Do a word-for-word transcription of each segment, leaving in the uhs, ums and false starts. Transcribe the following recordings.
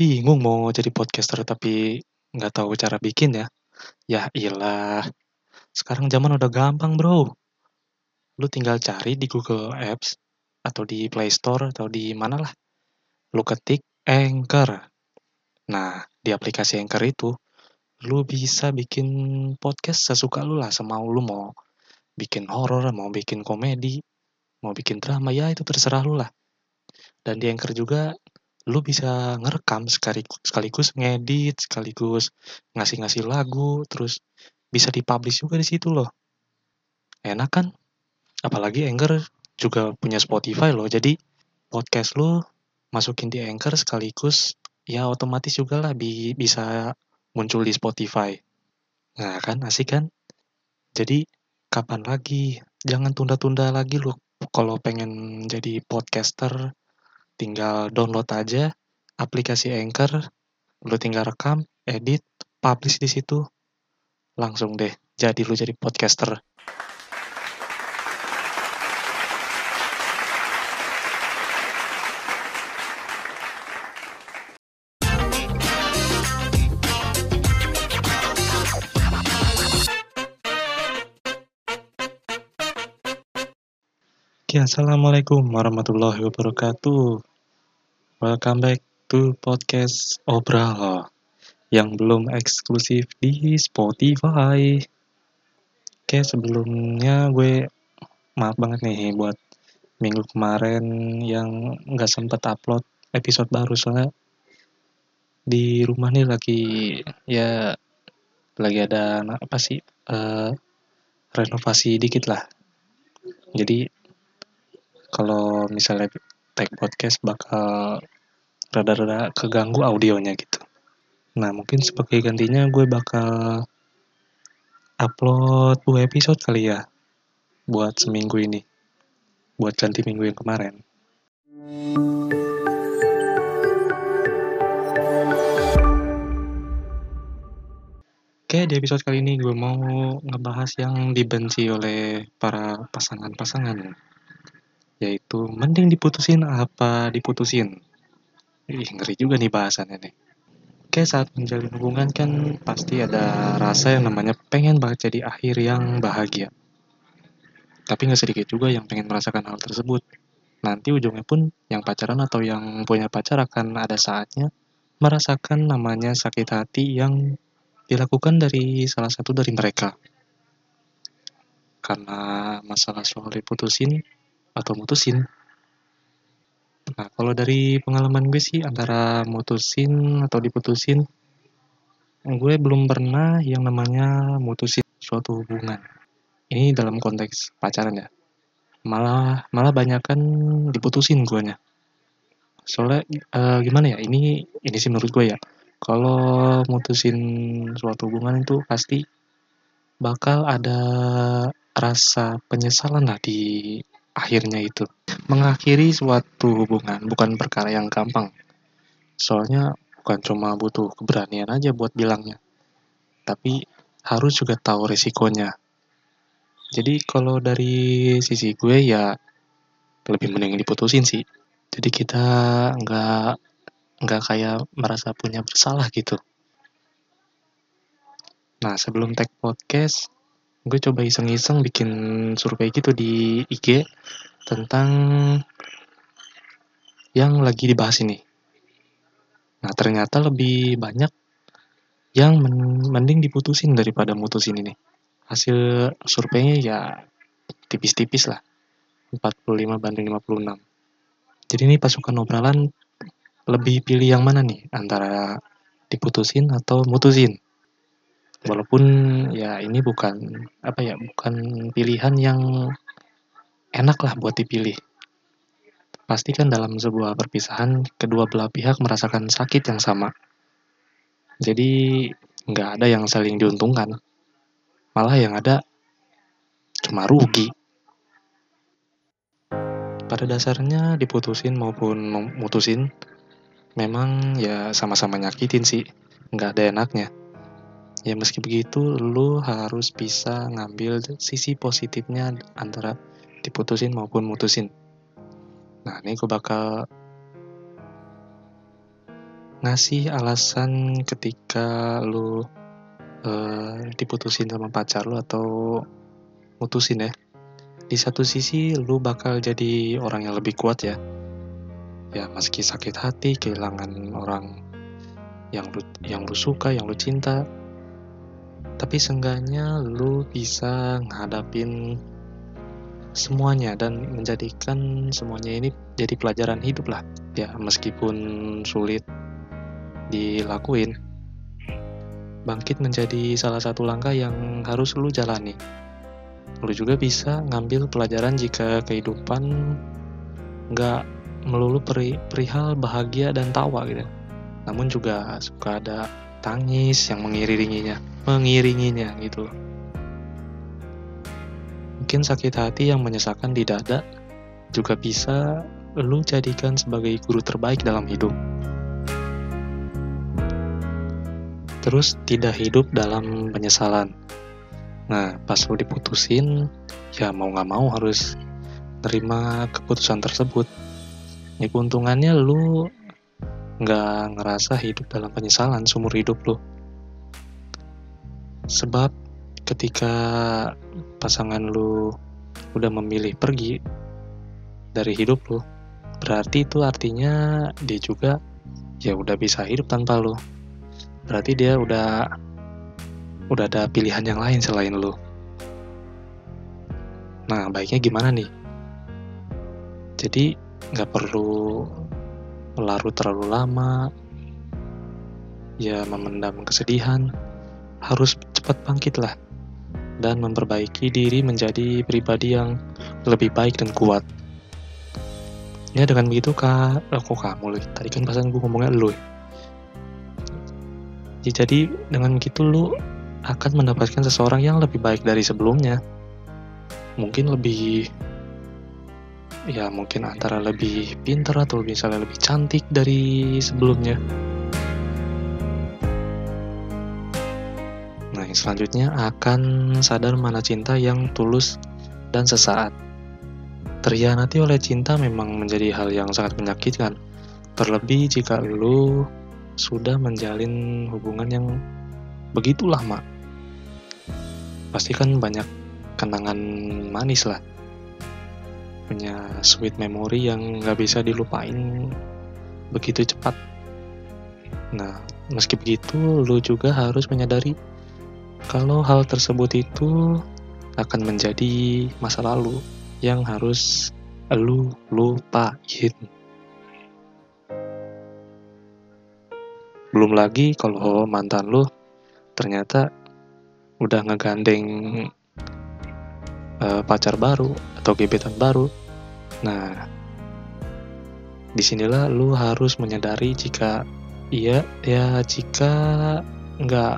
Bingung mau jadi podcaster tapi nggak tahu cara bikin ya. Ya ilah, sekarang zaman udah gampang bro. Lu tinggal cari di Google Apps, atau di Play Store, atau di mana lah. Lu ketik Anchor. Nah, di aplikasi Anchor itu, lu bisa bikin podcast sesuka lu lah, semau lu mau bikin horor, mau bikin komedi, mau bikin drama, ya itu terserah lu lah. Dan di Anchor juga, lu bisa ngerekam sekaligus, sekaligus ngedit, sekaligus ngasih-ngasih lagu, terus bisa dipublish juga di situ loh. Enak kan? Apalagi Anchor juga punya Spotify loh, jadi podcast lu masukin di Anchor sekaligus, ya otomatis juga lah bi- bisa muncul di Spotify. Nah kan, asik kan? Jadi, kapan lagi? Jangan tunda-tunda lagi lu. Kalau pengen jadi podcaster, tinggal download aja aplikasi Anchor, lu tinggal rekam, edit, publish di situ. Langsung deh, jadi lu jadi podcaster. Ya, assalamualaikum warahmatullahi wabarakatuh. Welcome back to podcast Obral yang belum eksklusif di Spotify. Oke, sebelumnya gue maaf banget nih buat minggu kemarin yang gak sempet upload episode baru, soalnya di rumah nih lagi ya lagi ada apa sih uh, renovasi dikit lah. Jadi kalau misalnya tag podcast bakal rada-rada keganggu audionya gitu. Nah mungkin sebagai gantinya gue bakal upload dua episode kali ya, buat seminggu ini, buat ganti minggu yang kemarin. Oke, di episode kali ini gue mau ngebahas yang dibenci oleh para pasangan-pasangan, yaitu mending diputusin apa diputusin. Ih, ngeri juga nih bahasannya nih. Oke, saat menjalin hubungan kan pasti ada rasa yang namanya pengen banget jadi akhir yang bahagia. Tapi gak sedikit juga yang pengen merasakan hal tersebut. Nanti ujungnya pun yang pacaran atau yang punya pacar akan ada saatnya merasakan namanya sakit hati yang dilakukan dari salah satu dari mereka. Karena masalah soal diputusin atau mutusin. Nah, kalau dari pengalaman gue sih antara mutusin atau diputusin, gue belum pernah yang namanya mutusin suatu hubungan. Ini dalam konteks pacaran ya. Malah malah banyakan diputusin guanya. Soalnya eh, gimana ya? Ini ini sih menurut gue ya. Kalau mutusin suatu hubungan itu pasti bakal ada rasa penyesalan lah di akhirnya itu. Mengakhiri suatu hubungan bukan perkara yang gampang. Soalnya bukan cuma butuh keberanian aja buat bilangnya, tapi harus juga tahu resikonya. Jadi kalau dari sisi gue ya lebih mending diputusin sih. Jadi kita nggak nggak kayak merasa punya bersalah gitu. Nah sebelum take podcast, gue coba iseng-iseng bikin survei gitu di I G tentang yang lagi dibahas ini. Nah, ternyata lebih banyak yang mending diputusin daripada mutusin ini. Hasil surveinya ya tipis-tipis lah, empat puluh lima banding lima puluh enam. Jadi ini pasukan obralan lebih pilih yang mana nih, antara diputusin atau mutusin? Walaupun ya ini bukan apa ya, bukan pilihan yang enak lah buat dipilih. Pasti kan dalam sebuah perpisahan kedua belah pihak merasakan sakit yang sama. Jadi nggak ada yang saling diuntungkan. Malah yang ada cuma rugi. Pada dasarnya diputusin maupun mutusin memang ya sama-sama nyakitin sih. Nggak ada enaknya. Ya meski begitu, lu harus bisa ngambil sisi positifnya antara diputusin maupun mutusin. Nah, ini gue bakal ngasih alasan ketika lu uh, diputusin sama pacar lu atau mutusin ya. Di satu sisi lu bakal jadi orang yang lebih kuat ya. Ya meski sakit hati kehilangan orang yang lu, yang lu suka, yang lu cinta, tapi seenggaknya lu bisa ngadapin semuanya dan menjadikan semuanya ini jadi pelajaran hidup lah. Ya meskipun sulit dilakuin, bangkit menjadi salah satu langkah yang harus lu jalani. Lu juga bisa ngambil pelajaran jika kehidupan gak melulu peri, perihal bahagia dan tawa gitu. Namun juga suka ada tangis yang mengiringinya, mengiringinya gitu loh. Mungkin sakit hati yang menyesakan di dada juga bisa lu jadikan sebagai guru terbaik dalam hidup. Terus tidak hidup dalam penyesalan. Nah, pas lu diputusin, ya mau gak mau harus nerima keputusan tersebut. Ini keuntungannya lu gak ngerasa hidup dalam penyesalan seumur hidup lu. Sebab ketika pasangan lu udah memilih pergi dari hidup lu, berarti itu artinya dia juga ya udah bisa hidup tanpa lu. Berarti dia udah udah ada pilihan yang lain selain lu. Nah, baiknya gimana nih? Jadi gak perlu larut terlalu lama, ya memendam kesedihan, harus cepat bangkitlah dan memperbaiki diri menjadi pribadi yang lebih baik dan kuat. Ya dengan begitu kak, oh, kok kamu tadi kan pasan gue ngomongnya lu. Ya, jadi dengan begitu lu akan mendapatkan seseorang yang lebih baik dari sebelumnya. Mungkin lebih, ya mungkin antara lebih pintar atau misalnya lebih cantik dari sebelumnya. Nah, yang selanjutnya akan sadar mana cinta yang tulus dan sesaat. Terhianati oleh cinta memang menjadi hal yang sangat menyakitkan, terlebih jika lu sudah menjalin hubungan yang begitu lama. Pasti kan banyak kenangan manis lah, punya sweet memory yang gak bisa dilupain begitu cepat. Nah, meski begitu, lu juga harus menyadari kalau hal tersebut itu akan menjadi masa lalu yang harus lu lupain. Belum lagi kalau mantan lu ternyata udah ngegandeng uh, pacar baru atau gebetan baru. Nah, disinilah lu harus menyadari jika iya, ya jika nggak,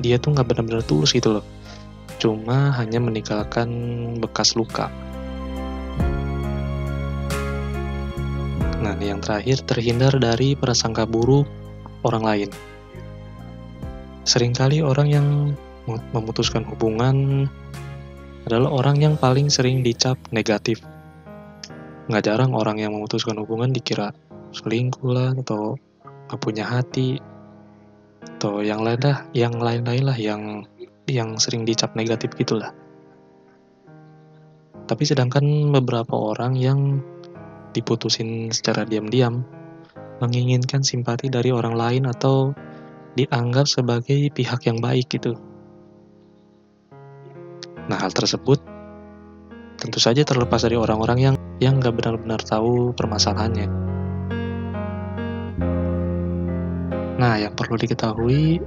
dia tuh nggak benar-benar tulus gitu loh. Cuma hanya meninggalkan bekas luka. Nah, yang terakhir, terhindar dari prasangka buruk orang lain. Seringkali orang yang memutuskan hubungan adalah orang yang paling sering dicap negatif. Nggak jarang orang yang memutuskan hubungan dikira selingkuh lah, atau nggak punya hati, atau yang lain lah, yang lain-lain lah, yang yang sering dicap negatif gitulah. Tapi sedangkan beberapa orang yang diputusin secara diam-diam menginginkan simpati dari orang lain atau dianggap sebagai pihak yang baik gitu. Nah, hal tersebut tentu saja terlepas dari orang-orang yang yang nggak benar-benar tahu permasalahannya. Nah, yang perlu diketahui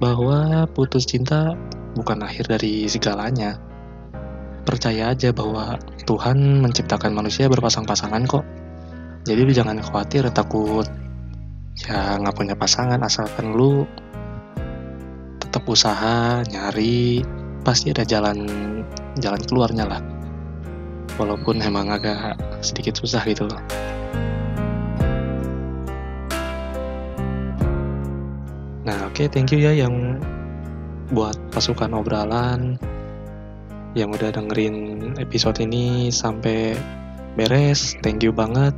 bahwa putus cinta bukan akhir dari segalanya. Percaya aja bahwa Tuhan menciptakan manusia berpasang-pasangan kok. Jadi lu jangan khawatir takut ya nggak punya pasangan, asalkan lu tetap usaha nyari, pasti ada jalan jalan keluarnya lah, walaupun emang agak sedikit susah gitu loh. Nah, oke, okay, thank you ya yang buat pasukan obrolan yang udah dengerin episode ini sampai beres. Thank you banget.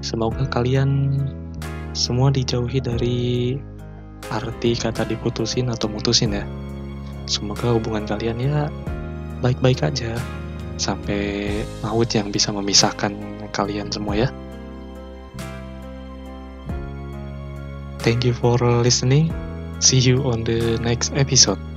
Semoga kalian semua dijauhi dari arti kata diputusin atau mutusin ya. Semoga hubungan kalian ya baik-baik aja sampai maut yang bisa memisahkan kalian semua ya. Thank you for listening. See you on the next episode.